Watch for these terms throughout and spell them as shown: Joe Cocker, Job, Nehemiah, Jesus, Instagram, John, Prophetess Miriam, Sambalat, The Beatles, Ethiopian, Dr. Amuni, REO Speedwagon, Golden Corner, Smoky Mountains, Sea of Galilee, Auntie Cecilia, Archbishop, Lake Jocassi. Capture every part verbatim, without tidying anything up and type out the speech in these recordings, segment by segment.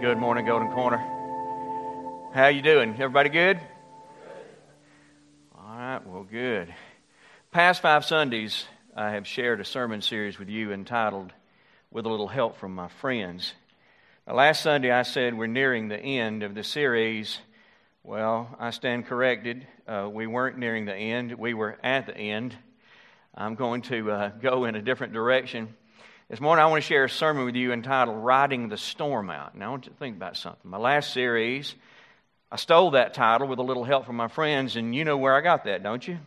Good morning, Golden Corner. How you doing? Everybody good? Good. All right, well, good. Past five Sundays, I have shared a sermon series with you entitled, With a Little Help from My Friends. Now, last Sunday, I said we're nearing the end of the series. Well, I stand corrected. Uh, we weren't nearing the end. We were at the end. I'm going to uh, go in a different direction. This morning I want to share a sermon with you entitled, Riding the Storm Out. Now I want you to think about something. My last series, I stole that title with a little help from my friends, and you know where I got that, don't you?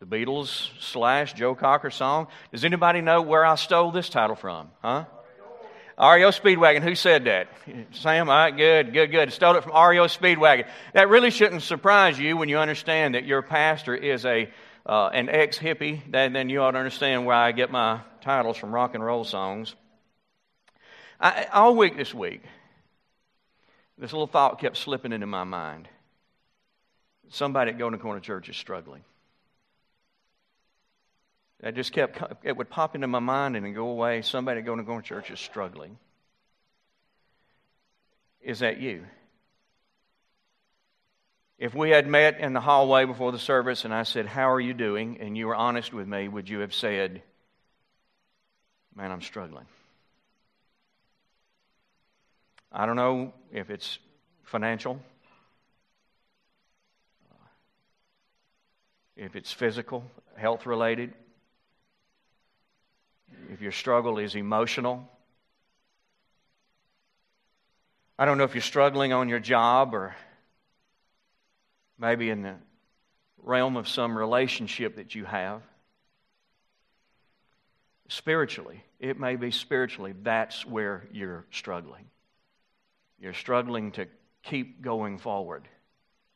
The Beatles slash Joe Cocker song. Does anybody know where I stole this title from? Huh? R E O Speedwagon. Who said that? Sam, all right, good, good, good. Stole it from R E O Speedwagon. That really shouldn't surprise you when you understand that your pastor is a uh, an ex-hippie. Then, then you ought to understand where I get my titles from rock and roll songs. I, all week this week, this little thought kept slipping into my mind. Somebody at Golden Corner Church is struggling. I just kept, it would pop into my mind and go away. Somebody at Golden Corner Church is struggling. Is that you? If we had met in the hallway before the service and I said, how are you doing? And you were honest with me, would you have said, man, I'm struggling. I don't know if it's financial, if it's physical, health related, if your struggle is emotional. I don't know if you're struggling on your job or maybe in the realm of some relationship that you have. Spiritually, it may be spiritually, that's where you're struggling. You're struggling to keep going forward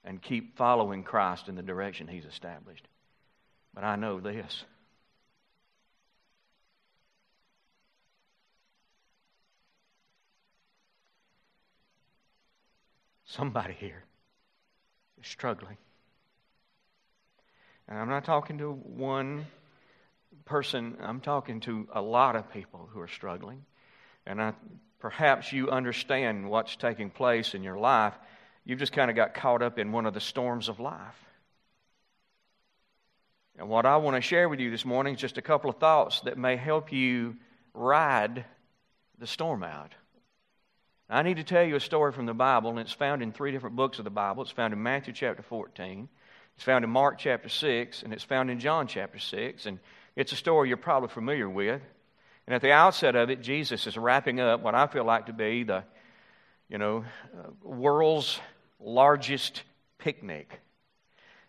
and keep following Christ in the direction He's established. But I know this. Somebody here is struggling. And I'm not talking to one person, I'm talking to a lot of people who are struggling, and I, perhaps you understand what's taking place in your life. You've just kind of got caught up in one of the storms of life. And what I want to share with you this morning is just a couple of thoughts that may help you ride the storm out. I need to tell you a story from the Bible, and it's found in three different books of the Bible. It's found in Matthew chapter fourteen, it's found in Mark chapter six, and it's found in John chapter six, and it's a story you're probably familiar with. And at the outset of it, Jesus is wrapping up what I feel like to be the, you know, world's largest picnic.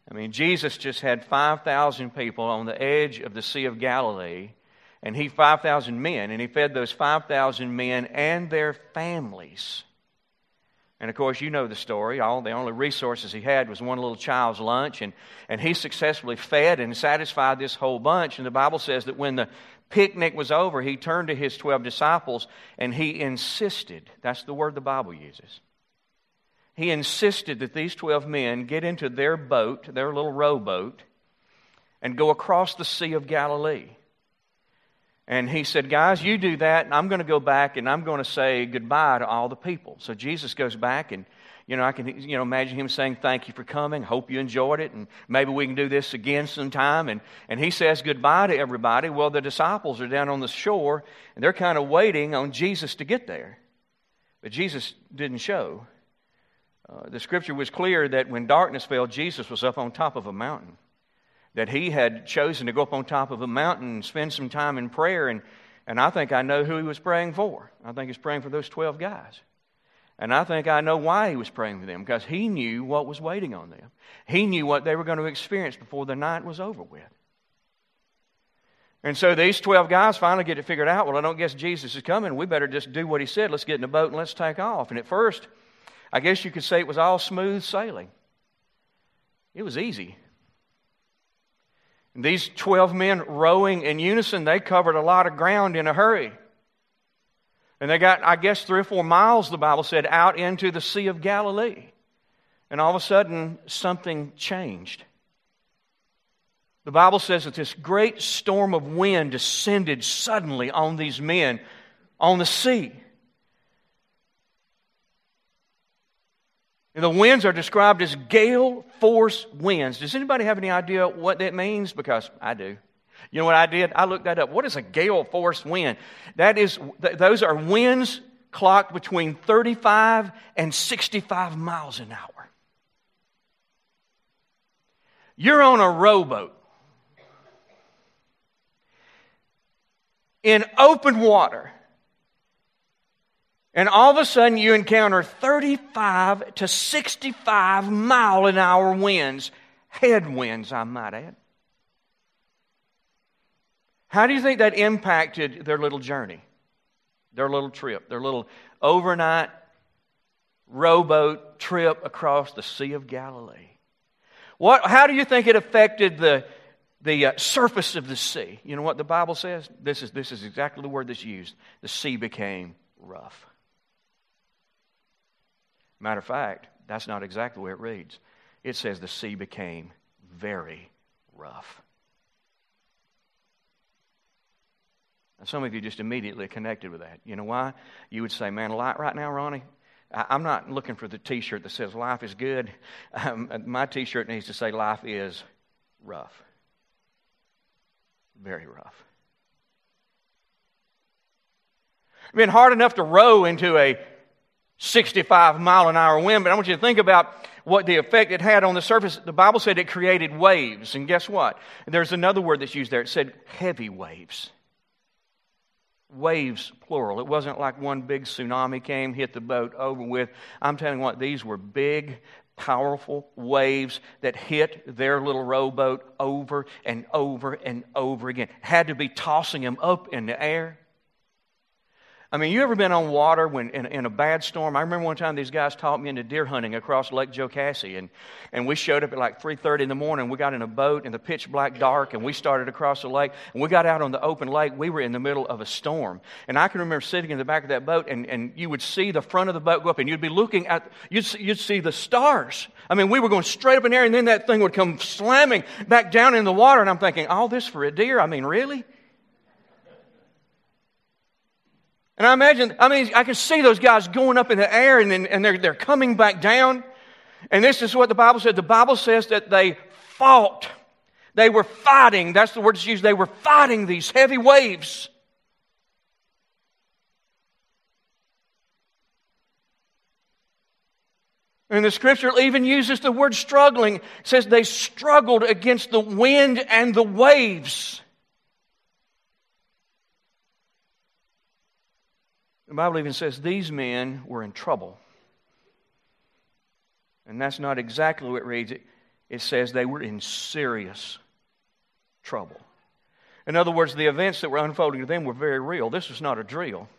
I mean, Jesus just had five thousand people on the edge of the Sea of Galilee, and he five thousand men, and he fed those five thousand men and their families. And, of course, you know the story. All the only resources he had was one little child's lunch, and, and he successfully fed and satisfied this whole bunch. And the Bible says that when the picnic was over, he turned to his twelve disciples, and he insisted. That's the word the Bible uses. He insisted that these twelve men get into their boat, their little rowboat, and go across the Sea of Galilee. And he said, guys, you do that, and I'm going to go back, and I'm going to say goodbye to all the people. So Jesus goes back, and, you know, I can you know imagine him saying, thank you for coming, hope you enjoyed it, and maybe we can do this again sometime. And, and he says goodbye to everybody. Well, the disciples are down on the shore, and they're kind of waiting on Jesus to get there. But Jesus didn't show. Uh, the scripture was clear that when darkness fell, Jesus was up on top of a mountain, that he had chosen to go up on top of a mountain and spend some time in prayer. And, and I think I know who he was praying for. I think he was praying for those twelve guys. And I think I know why he was praying for them, because he knew what was waiting on them. He knew what they were going to experience before the night was over with. And so these twelve guys finally get it figured out. Well, I don't guess Jesus is coming. We better just do what he said. Let's get in the boat and let's take off. And at first, I guess you could say it was all smooth sailing. It was easy. These twelve men rowing in unison, they covered a lot of ground in a hurry. And they got, I guess, three or four miles, the Bible said, out into the Sea of Galilee. And all of a sudden, something changed. The Bible says that this great storm of wind descended suddenly on these men on the sea. And the winds are described as gale force winds. Does anybody have any idea what that means? Because I do. You know what I did? I looked that up. What is a gale force wind? That is, th- those are winds clocked between thirty-five and sixty-five miles an hour. You're on a rowboat in open water, and all of a sudden you encounter thirty-five to sixty-five mile an hour winds, headwinds, I might add. How do you think that impacted their little journey, their little trip, their little overnight rowboat trip across the Sea of Galilee? What? How do you think it affected the the uh, surface of the sea? You know what the Bible says? This is this is exactly the word that's used. The sea became rough. Matter of fact, that's not exactly where it reads. It says the sea became very rough. Some of you just immediately connected with that. You know why? You would say, man, right now, Ronnie, I'm not looking for the T-shirt that says life is good. Um, my T-shirt needs to say life is rough. Very rough. I mean, hard enough to row into a sixty-five mile an hour wind, but I want you to think about what the effect it had on the surface. The Bible said it created waves, and guess what? There's another word that's used there. It said heavy waves. Waves, plural. It wasn't like one big tsunami came, hit the boat, over with. I'm telling you what, these were big, powerful waves that hit their little rowboat over and over and over again. Had to be tossing them up in the air. I mean, you ever been on water when in, in a bad storm? I remember one time these guys taught me into deer hunting across Lake Jocassi, and, and we showed up at like three thirty in the morning. We got in a boat in the pitch black dark, and we started across the lake, and we got out on the open lake. We were in the middle of a storm, and I can remember sitting in the back of that boat, and, and you would see the front of the boat go up, and you'd be looking at, you'd see, you'd see the stars. I mean, we were going straight up in the air, and then that thing would come slamming back down in the water, and I'm thinking, all this for a deer? I mean, really? And I imagine, I mean, I can see those guys going up in the air, and then, and they're they're coming back down. And this is what the Bible said. The Bible says that they fought. They were fighting. That's the word that's used. They were fighting these heavy waves. And the Scripture even uses the word struggling. It says they struggled against the wind and the waves. The Bible even says these men were in trouble. And that's not exactly what it reads. It, it says they were in serious trouble. In other words, the events that were unfolding to them were very real. This was not a drill.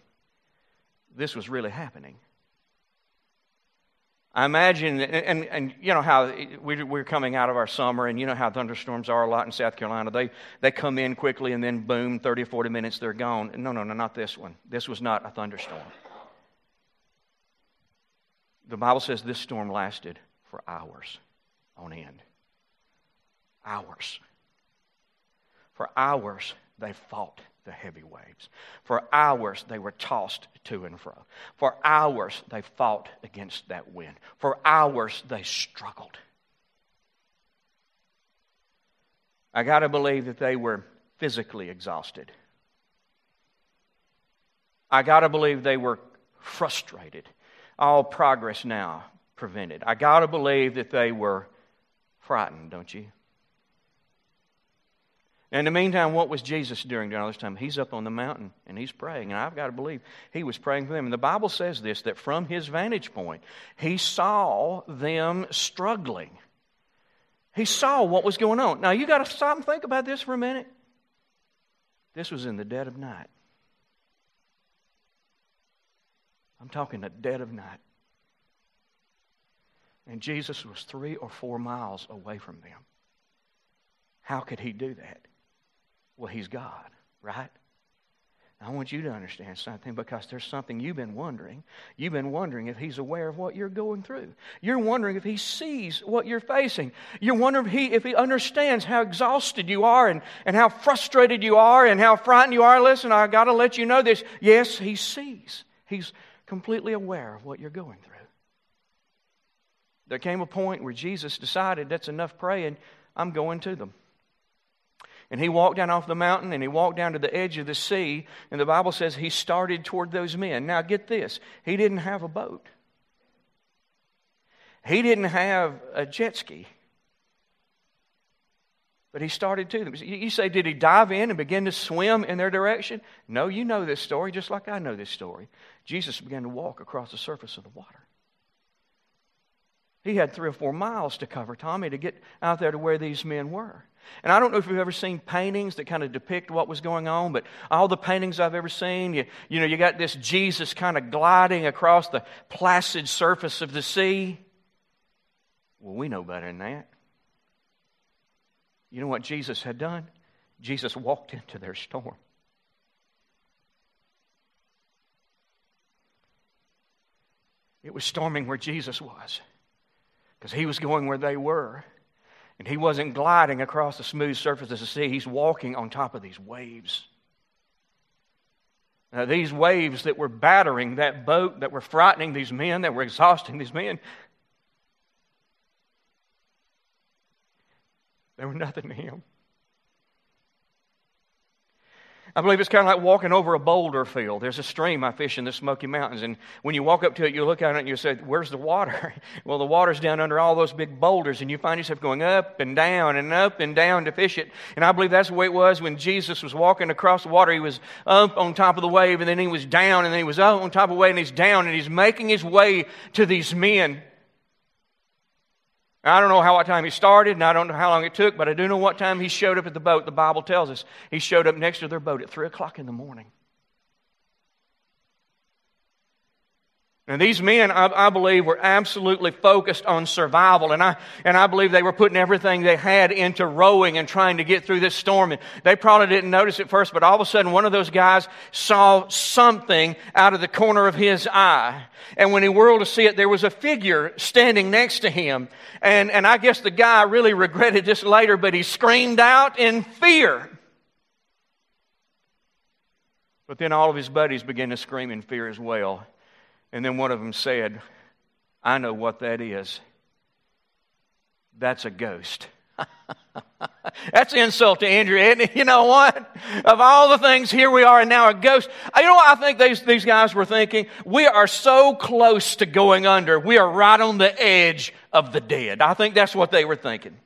This was really happening. I imagine, and, and, and you know how we, we're coming out of our summer, and you know how thunderstorms are a lot in South Carolina. They they come in quickly, and then boom, thirty or forty minutes, they're gone. No, no, no, not this one. This was not a thunderstorm. The Bible says this storm lasted for hours on end. Hours. For hours, they fought the heavy waves. For hours they were tossed to and fro. For hours they fought against that wind. For hours they struggled. I got to believe that they were physically exhausted. I got to believe they were frustrated. All progress now prevented. I got to believe that they were frightened, don't you? In the meantime, what was Jesus doing during all this time? He's up on the mountain, and he's praying. And I've got to believe he was praying for them. And the Bible says this, that from his vantage point, he saw them struggling. He saw what was going on. Now, you got to stop and think about this for a minute. This was in the dead of night. I'm talking the dead of night. And Jesus was three or four miles away from them. How could he do that? Well, he's God, right? I want you to understand something, because there's something you've been wondering. You've been wondering if he's aware of what you're going through. You're wondering if he sees what you're facing. You're wondering if he, if he understands how exhausted you are, and, and how frustrated you are, and how frightened you are. Listen, I got to let you know this. Yes, he sees. He's completely aware of what you're going through. there came a point where Jesus decided that's enough praying, I'm going to them. And he walked down off the mountain and he walked down to the edge of the sea. And the Bible says he started toward those men. Now get this, he didn't have a boat. He didn't have a jet ski. But he started to them. You say, did he dive in and begin to swim in their direction? No, you know this story just like I know this story. Jesus began to walk across the surface of the water. He had three or four miles to cover, Tommy, to get out there to where these men were. And I don't know if you've ever seen paintings that kind of depict what was going on, but all the paintings I've ever seen, you, you know, you got this Jesus kind of gliding across the placid surface of the sea. Well, we know better than that. You know what Jesus had done? Jesus walked into their storm. It was storming where Jesus was, because he was going where they were. And he wasn't gliding across the smooth surface of the sea. He's walking on top of these waves. Now, these waves that were battering that boat, that were frightening these men, that were exhausting these men, they were nothing to him. I believe it's kind of like walking over a boulder field. There's a stream I fish in the Smoky Mountains, and when you walk up to it, you look at it and you say, where's the water? Well, the water's down under all those big boulders, and you find yourself going up and down and up and down to fish it. And I believe that's the way it was when Jesus was walking across the water. He was up on top of the wave, and then he was down, and then he was up on top of the wave, and he's down, and he's making his way to these men. I don't know how what time he started, and I don't know how long it took, but I do know what time he showed up at the boat. The Bible tells us he showed up next to their boat at three o'clock in the morning. And these men, I, I believe, were absolutely focused on survival. And I and I believe they were putting everything they had into rowing and trying to get through this storm. And they probably didn't notice it first, but all of a sudden one of those guys saw something out of the corner of his eye. And when he whirled to see it, there was a figure standing next to him. And, and I guess the guy really regretted this later, but he screamed out in fear. But then all of his buddies began to scream in fear as well. And then one of them said, I know what that is. That's a ghost. That's an insult to Andrew, isn't it? You know what? Of all the things, here we are and now a ghost. You know what I think these, these guys were thinking? We are so close to going under. We are right on the edge of the dead. I think that's what they were thinking.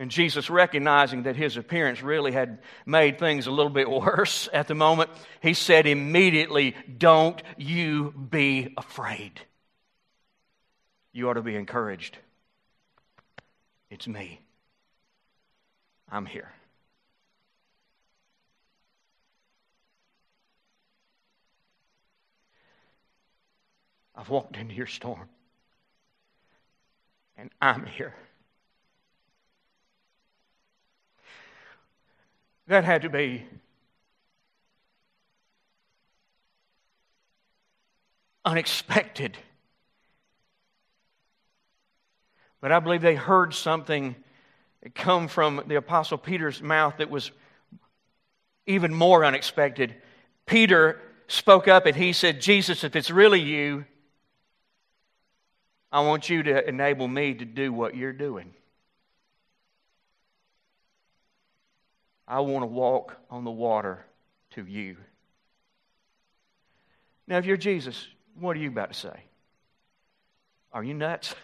And Jesus, recognizing that his appearance really had made things a little bit worse at the moment, he said immediately, don't you be afraid. You ought to be encouraged. It's me. I'm here. I've walked into your storm, and I'm here. That had to be unexpected. But I believe they heard something come from the Apostle Peter's mouth that was even more unexpected. Peter spoke up and he said, Jesus, if it's really you, I want you to enable me to do what you're doing. I want to walk on the water to you. Now, if you're Jesus, what are you about to say? Are you nuts?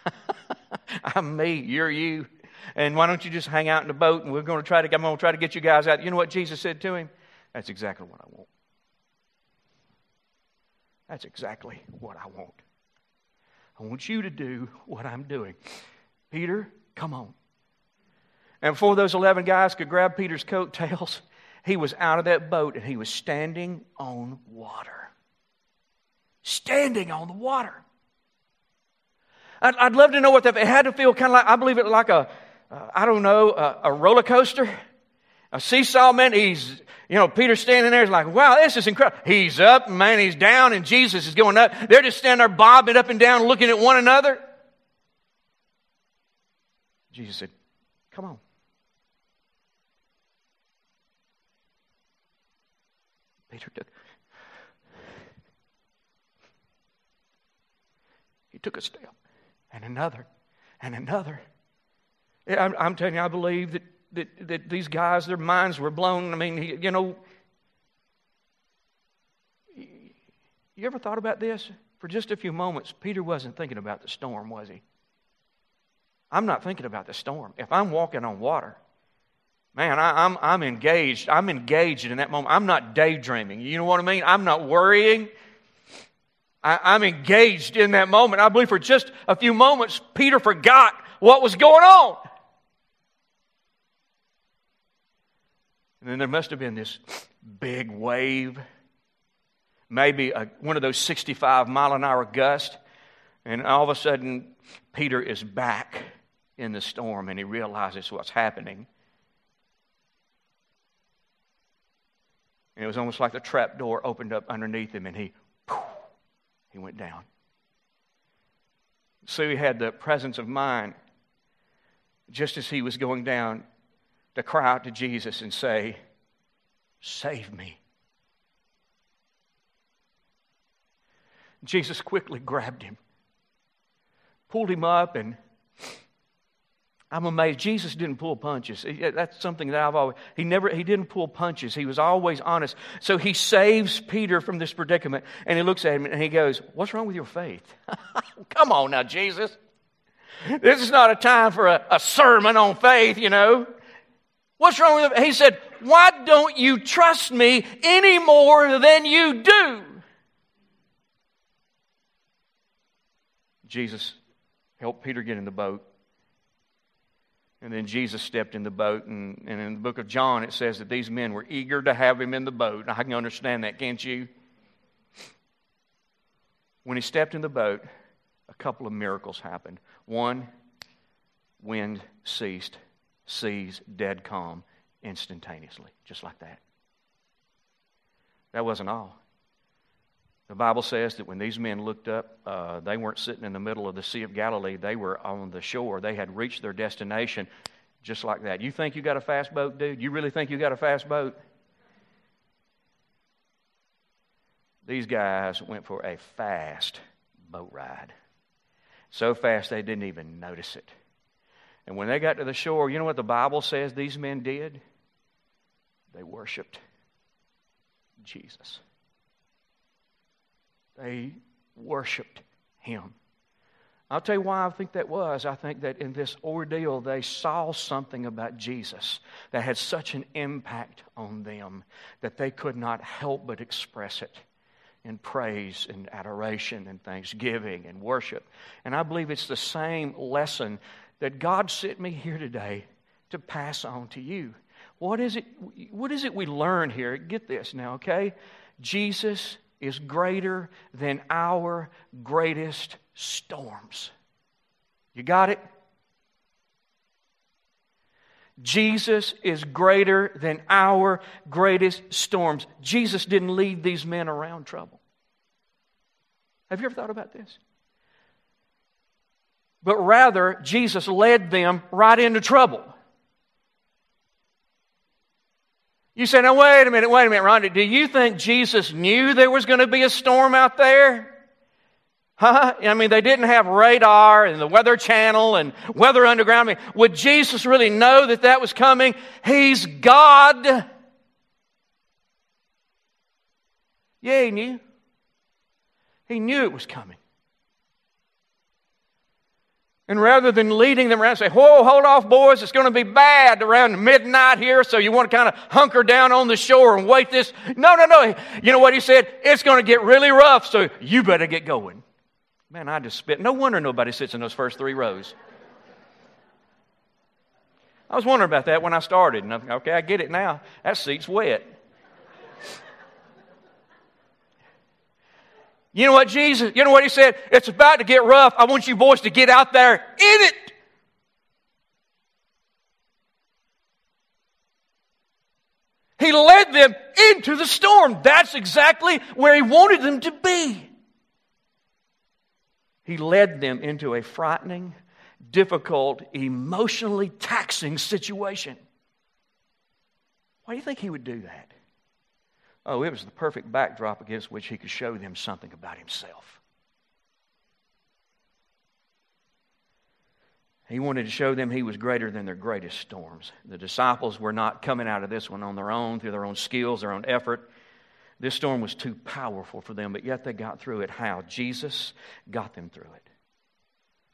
I'm me, you're you. And why don't you just hang out in the boat and we're going to try to, I'm going to try to get you guys out. You know what Jesus said to him? That's exactly what I want. That's exactly what I want. I want you to do what I'm doing. Peter, come on. And before those eleven guys could grab Peter's coattails, he was out of that boat and he was standing on water. Standing on the water. I'd, I'd love to know what that, it had to feel kind of like, I believe it like a, uh, I don't know, a, a roller coaster. A seesaw, man, he's, you know, Peter's standing there, he's like, wow, this is incredible. He's up, man, he's down, and Jesus is going up. They're just standing there bobbing up and down, looking at one another. Jesus said, come on. Peter took. He took a step, and another, and another. I'm, I'm telling you, I believe that, that, that these guys, their minds were blown. I mean, you know, you ever thought about this? For just a few moments, Peter wasn't thinking about the storm, was he? I'm not thinking about the storm. If I'm walking on water, man, I, I'm I'm engaged. I'm engaged in that moment. I'm not daydreaming. You know what I mean? I'm not worrying. I, I'm engaged in that moment. I believe for just a few moments, Peter forgot what was going on. And then there must have been this big wave, maybe a, one of those sixty-five mile an hour gusts, and all of a sudden, Peter is back in the storm, and he realizes what's happening. And it was almost like the trap door opened up underneath him, and he, poof, he went down. So he had the presence of mind, just as he was going down, to cry out to Jesus and say, "Save me." Jesus quickly grabbed him, pulled him up, and I'm amazed. Jesus didn't pull punches. That's something that I've always... He never. He didn't pull punches. He was always honest. So he saves Peter from this predicament, and he looks at him, and he goes, "What's wrong with your faith?" Come on now, Jesus. This is not a time for a, a sermon on faith, you know. What's wrong with it? He said, "Why don't you trust me any more than you do?" Jesus helped Peter get in the boat. And then Jesus stepped in the boat. And, and in the book of John, it says that these men were eager to have him in the boat. Now, I can understand that, can't you? When he stepped in the boat, a couple of miracles happened. One, wind ceased, seas dead calm instantaneously, just like that. That wasn't all. The Bible says that when these men looked up, uh, they weren't sitting in the middle of the Sea of Galilee. They were on the shore. They had reached their destination just like that. You think you got a fast boat, dude? You really think you got a fast boat? These guys went for a fast boat ride. So fast they didn't even notice it. And when they got to the shore, you know what the Bible says these men did? They worshiped Jesus. They worshiped him. I'll tell you why I think that was. I think that in this ordeal, they saw something about Jesus that had such an impact on them that they could not help but express it in praise and adoration and thanksgiving and worship. And I believe it's the same lesson that God sent me here today to pass on to you. What is it, what is it we learn here? Get this now, okay? Jesus is greater than our greatest storms. You got it? Jesus is greater than our greatest storms. Jesus didn't lead these men around trouble. Have you ever thought about this? But rather, Jesus led them right into trouble. You say, now wait a minute, wait a minute, Rhonda. Do you think Jesus knew there was going to be a storm out there? Huh? I mean, they didn't have radar and the Weather Channel and Weather Underground. I mean, would Jesus really know that that was coming? He's God. Yeah, he knew. He knew it was coming. And rather than leading them around and say, whoa, hold off, boys, it's going to be bad around midnight here, so you want to kind of hunker down on the shore and wait this. No, no, no. You know what he said? It's going to get really rough, so you better get going. Man, I just spit. No wonder nobody sits in those first three rows. I was wondering about that when I started, and I'm, okay, I get it now. That seat's wet. You know what, Jesus, you know what he said? It's about to get rough. I want you boys to get out there in it. He led them into the storm. That's exactly where he wanted them to be. He led them into a frightening, difficult, emotionally taxing situation. Why do you think he would do that? Oh, it was the perfect backdrop against which he could show them something about himself. He wanted to show them he was greater than their greatest storms. The disciples were not coming out of this one on their own, through their own skills, their own effort. This storm was too powerful for them, but yet they got through it. How? Jesus got them through it.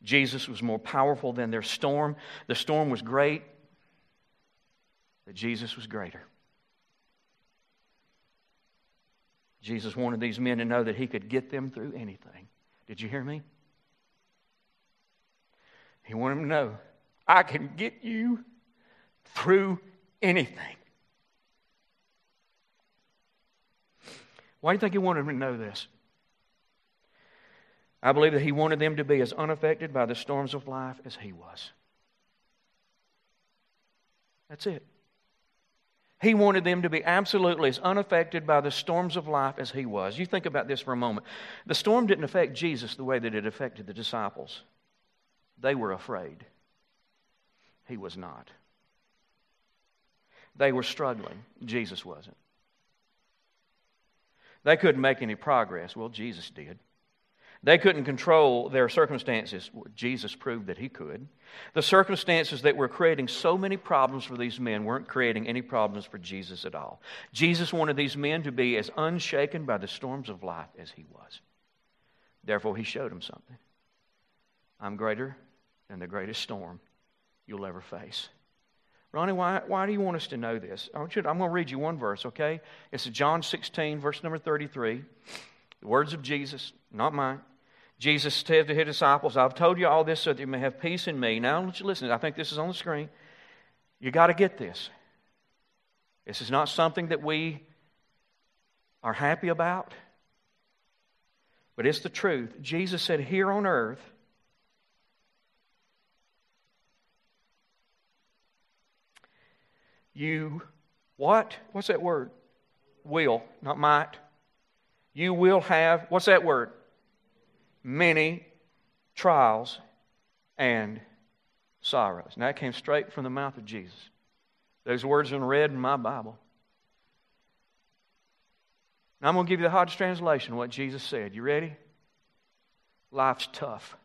Jesus was more powerful than their storm. The storm was great, but Jesus was greater. Jesus wanted these men to know that he could get them through anything. Did you hear me? He wanted them to know, I can get you through anything. Why do you think he wanted them to know this? I believe that he wanted them to be as unaffected by the storms of life as he was. That's it. He wanted them to be absolutely as unaffected by the storms of life as he was. You think about this for a moment. The storm didn't affect Jesus the way that it affected the disciples. They were afraid. He was not. They were struggling. Jesus wasn't. They couldn't make any progress. Well, Jesus did. They couldn't control their circumstances. Jesus proved that he could. The circumstances that were creating so many problems for these men weren't creating any problems for Jesus at all. Jesus wanted these men to be as unshaken by the storms of life as he was. Therefore, he showed them something. I'm greater than the greatest storm you'll ever face. Ronnie, why, why do you want us to know this? I want you to, I'm going to read you one verse, okay? It's John sixteen, verse number thirty-three. The words of Jesus, not mine. Jesus said to his disciples, I've told you all this so that you may have peace in me. Now, listen, I think this is on the screen. You got to get this. This is not something that we are happy about, but it's the truth. Jesus said, here on earth, you, what? What's that word? Will, not might. You will have, what's that word? Many trials and sorrows. Now, that came straight from the mouth of Jesus. Those words are in red in my Bible. Now, I'm going to give you the Hodge translation of what Jesus said. You ready? Life's tough.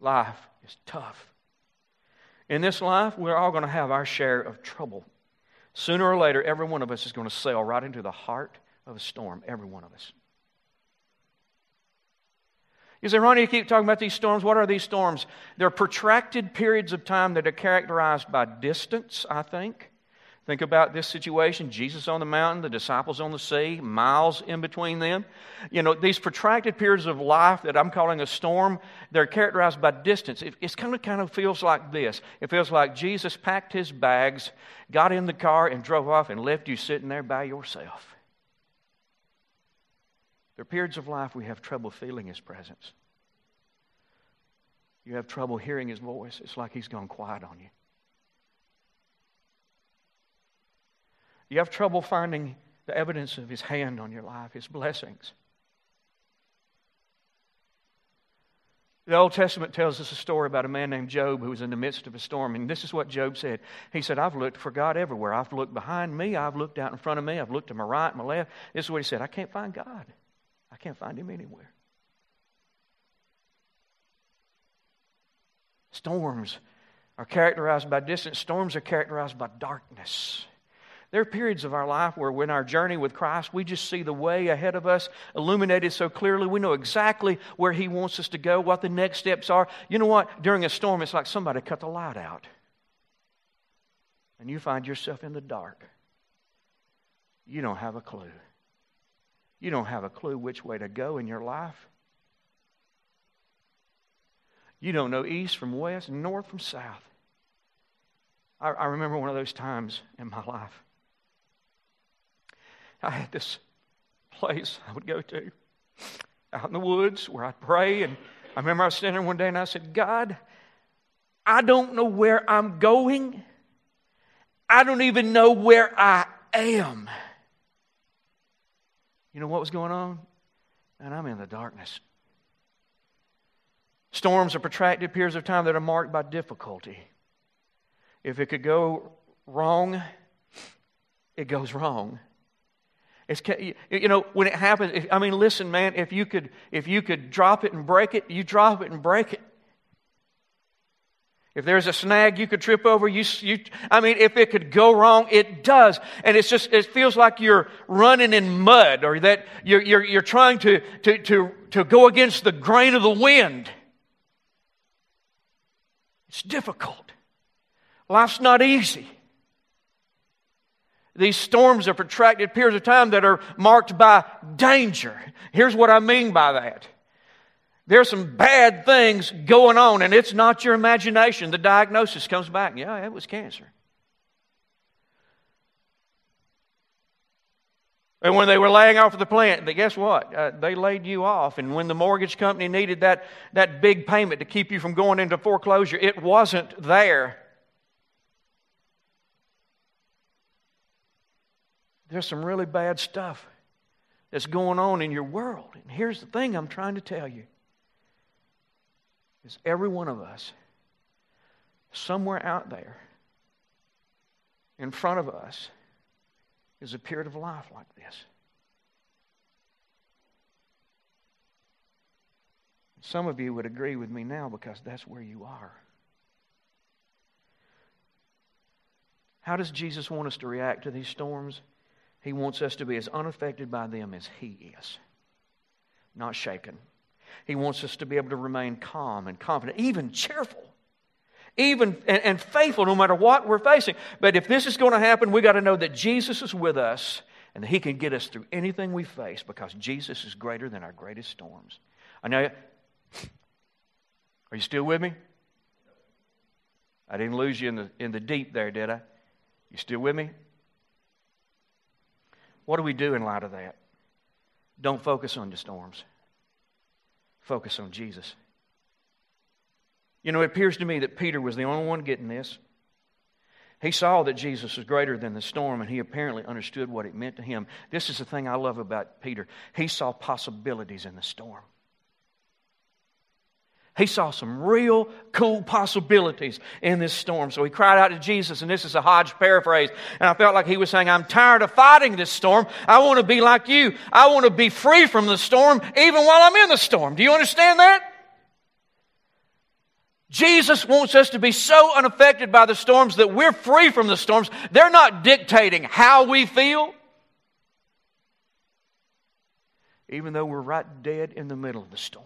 Life is tough. In this life, we're all going to have our share of trouble. Sooner or later, every one of us is going to sail right into the heart of a storm. Every one of us. You say, Ronnie, you keep talking about these storms. What are these storms? They're protracted periods of time that are characterized by distance, I think. Think about this situation. Jesus on the mountain, the disciples on the sea, miles in between them. You know, these protracted periods of life that I'm calling a storm, they're characterized by distance. It it's kind of, kind of feels like this. It feels like Jesus packed his bags, got in the car, and drove off and left you sitting there by yourself. There are periods of life we have trouble feeling his presence. You have trouble hearing his voice. It's like he's gone quiet on you. You have trouble finding the evidence of his hand on your life, his blessings. The Old Testament tells us a story about a man named Job who was in the midst of a storm. And this is what Job said. He said, I've looked for God everywhere. I've looked behind me. I've looked out in front of me. I've looked to my right and my left. This is what he said. I can't find God. I can't find him anywhere. Storms are characterized by distance. Storms are characterized by darkness. There are periods of our life where when our journey with Christ, we just see the way ahead of us illuminated so clearly. We know exactly where he wants us to go, what the next steps are. You know what? During a storm, it's like somebody cut the light out. And you find yourself in the dark. You don't have a clue. You don't have a clue which way to go in your life. You don't know east from west, north from south. I, I remember one of those times in my life. I had this place I would go to out in the woods where I'd pray. And I remember I was standing there one day and I said, God, I don't know where I'm going. I don't even know where I am. You know what was going on? And I'm in the darkness. Storms are protracted periods of time that are marked by difficulty. If it could go wrong, it goes wrong. It's, you know, when it happens, if, I mean, listen, man, if you could if you could drop it and break it, you drop it and break it. If there's a snag you could trip over, you, you, I mean, if it could go wrong, it does. And it's just, it feels like you're running in mud, or that you're, you're, you're trying to, to, to, to go against the grain of the wind. It's difficult. Life's not easy. These storms are protracted periods of time that are marked by danger. Here's what I mean by that. There's some bad things going on, and it's not your imagination. The diagnosis comes back. Yeah, it was cancer. And when they were laying off the plant, but guess what? Uh, they laid you off. And when the mortgage company needed that, that big payment to keep you from going into foreclosure, it wasn't there. There's some really bad stuff that's going on in your world. And here's the thing I'm trying to tell you. Is every one of us, somewhere out there, in front of us, is a period of life like this. Some of you would agree with me now because that's where you are. How does Jesus want us to react to these storms? He wants us to be as unaffected by them as He is. Not shaken. He wants us to be able to remain calm and confident, even cheerful. Even and, and faithful no matter what we're facing. But if this is going to happen, we got to know that Jesus is with us and that He can get us through anything we face because Jesus is greater than our greatest storms. I know. Are you still with me? I didn't lose you in the in the deep there, did I? You still with me? What do we do in light of that? Don't focus on the storms. Focus on Jesus. You know, it appears to me that Peter was the only one getting this. He saw that Jesus was greater than the storm, and he apparently understood what it meant to him. This is the thing I love about Peter. He saw possibilities in the storm. He saw some real cool possibilities in this storm. So he cried out to Jesus, and this is a Hodge paraphrase. And I felt like he was saying, I'm tired of fighting this storm. I want to be like you. I want to be free from the storm even while I'm in the storm. Do you understand that? Jesus wants us to be so unaffected by the storms that we're free from the storms. They're not dictating how we feel. Even though we're right dead in the middle of the storm,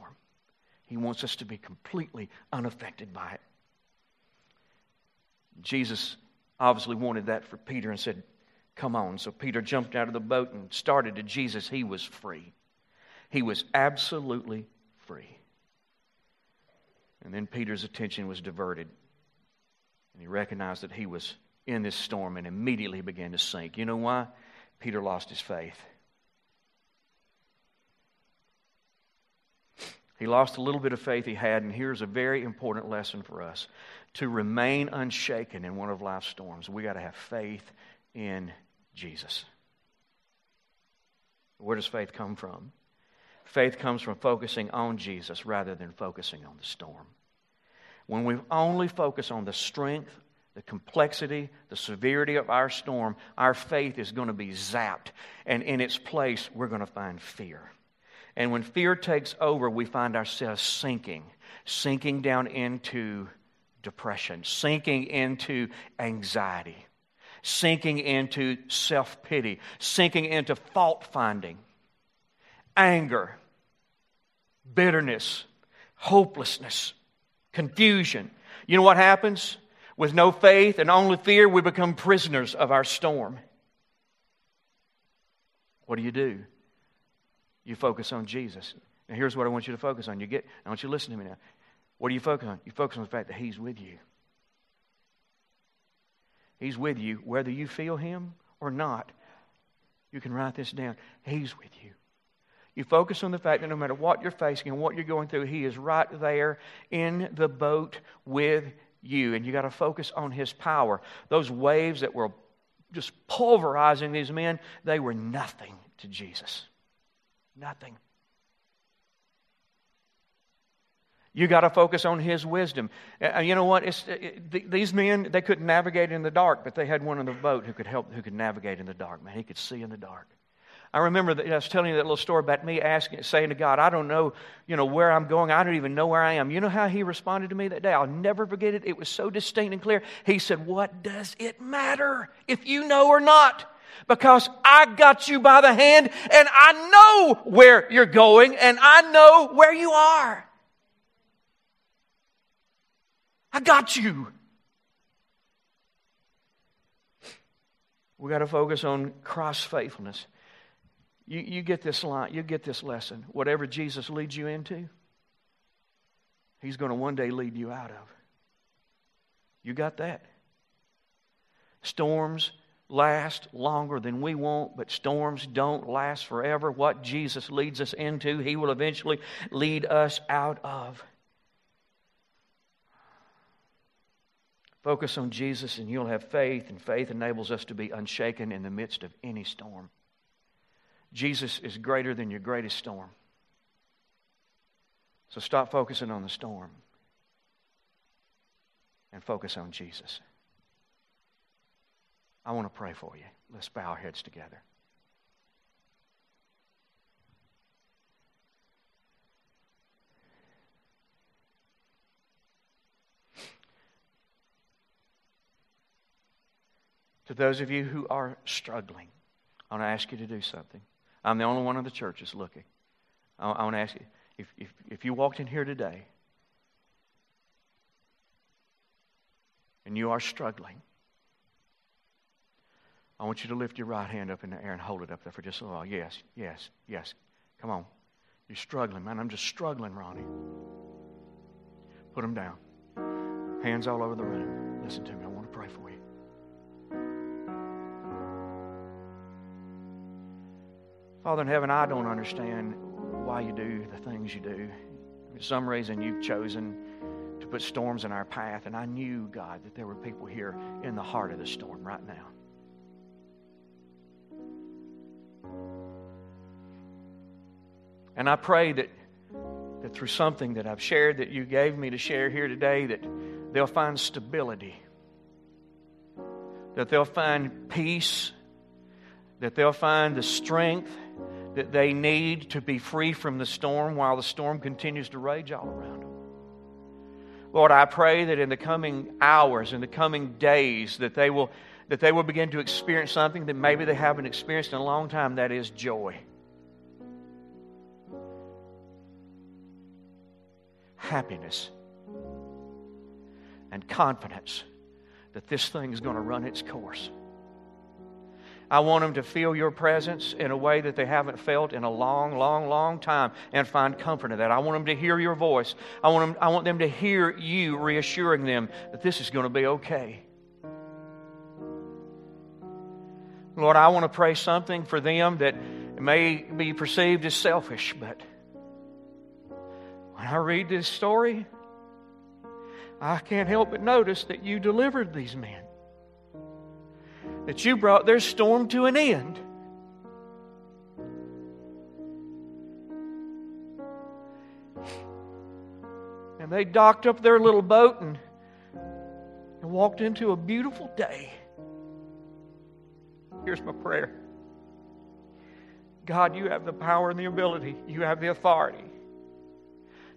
He wants us to be completely unaffected by it. Jesus obviously wanted that for Peter and said, come on. So Peter jumped out of the boat and started to Jesus. He was free. He was absolutely free. And then Peter's attention was diverted. And he recognized that he was in this storm and immediately began to sink. You know why? Peter lost his faith. He lost a little bit of faith he had, and here's a very important lesson for us. To remain unshaken in one of life's storms, we got to have faith in Jesus. Where does faith come from? Faith comes from focusing on Jesus rather than focusing on the storm. When we only focus on the strength, the complexity, the severity of our storm, our faith is going to be zapped. And in its place, we're going to find fear. And when fear takes over, we find ourselves sinking, sinking down into depression, sinking into anxiety, sinking into self-pity, sinking into fault-finding. Anger, bitterness, hopelessness, confusion. You know what happens? With no faith and only fear, we become prisoners of our storm. What do you do? You focus on Jesus. Now here's what I want you to focus on. You get, I want you to listen to me now. What do you focus on? You focus on the fact that He's with you. He's with you whether you feel Him or not. You can write this down. He's with you. You focus on the fact that no matter what you're facing and what you're going through, He is right there in the boat with you. And you got to focus on His power. Those waves that were just pulverizing these men, they were nothing to Jesus. Nothing. You got to focus on His wisdom. And you know what? It's, it, these men, they couldn't navigate in the dark, but they had one in the boat who could help, who could navigate in the dark. Man, he could see in the dark. I remember that I was telling you that little story about me asking, saying to God, I don't know, you know, where I'm going. I don't even know where I am. You know how he responded to me that day? I'll never forget it. It was so distinct and clear. He said, what does it matter if you know or not? Because I got you by the hand and I know where you're going and I know where you are. I got you. We got to focus on Christ's faithfulness. You, you get this line, you get this lesson. Whatever Jesus leads you into, he's going to one day lead you out of. You got that? Storms last longer than we want, but storms don't last forever. What Jesus leads us into, he will eventually lead us out of. Focus on Jesus and you'll have faith, and faith enables us to be unshaken in the midst of any storm. Jesus is greater than your greatest storm. So stop focusing on the storm and focus on Jesus. I want to pray for you. Let's bow our heads together. To those of you who are struggling, I want to ask you to do something. I'm the only one in the church that's looking. I, I want to ask you, if, if, if you walked in here today and you are struggling, I want you to lift your right hand up in the air and hold it up there for just a little while. Yes, yes, yes. Come on. You're struggling, man. I'm just struggling, Ronnie. Put them down. Hands all over the room. Listen to me. I want to pray for you. Father in heaven, I don't understand why you do the things you do. For some reason, you've chosen to put storms in our path, and I knew, God, that there were people here in the heart of the storm right now. And I pray that, that through something that I've shared, that you gave me to share here today, that they'll find stability, that they'll find peace, that they'll find the strength that they need to be free from the storm while the storm continues to rage all around them. Lord, I pray that in the coming hours, in the coming days, that they will that they will begin to experience something that maybe they haven't experienced in a long time, that is joy. Happiness and confidence that this thing is going to run its course. I want them to feel your presence in a way that they haven't felt in a long, long, long time and find comfort in that. I want them to hear your voice. I want them, I want them to hear you reassuring them that this is going to be okay. Lord, I want to pray something for them that may be perceived as selfish, but when I read this story, I can't help but notice that you delivered these men. That you brought their storm to an end. And they docked up their little boat and, and walked into a beautiful day. Here's my prayer. God, you have the power and the ability. You have the authority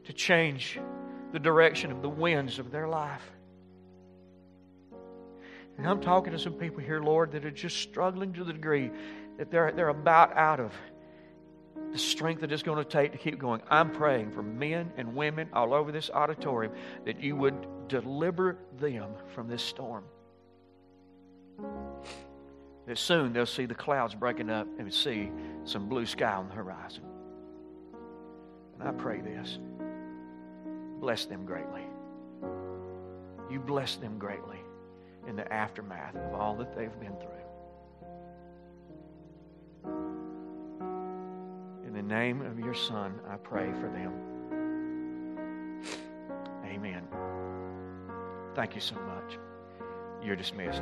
to change the direction of the winds of their life. And I'm talking to some people here, Lord, that are just struggling to the degree that they're, they're about out of the strength that it's going to take to keep going. I'm praying for men and women all over this auditorium that you would deliver them from this storm. That soon they'll see the clouds breaking up and see some blue sky on the horizon. And I pray this. Bless them greatly. You bless them greatly in the aftermath of all that they've been through. In the name of your Son, I pray for them. Amen. Thank you so much. You're dismissed.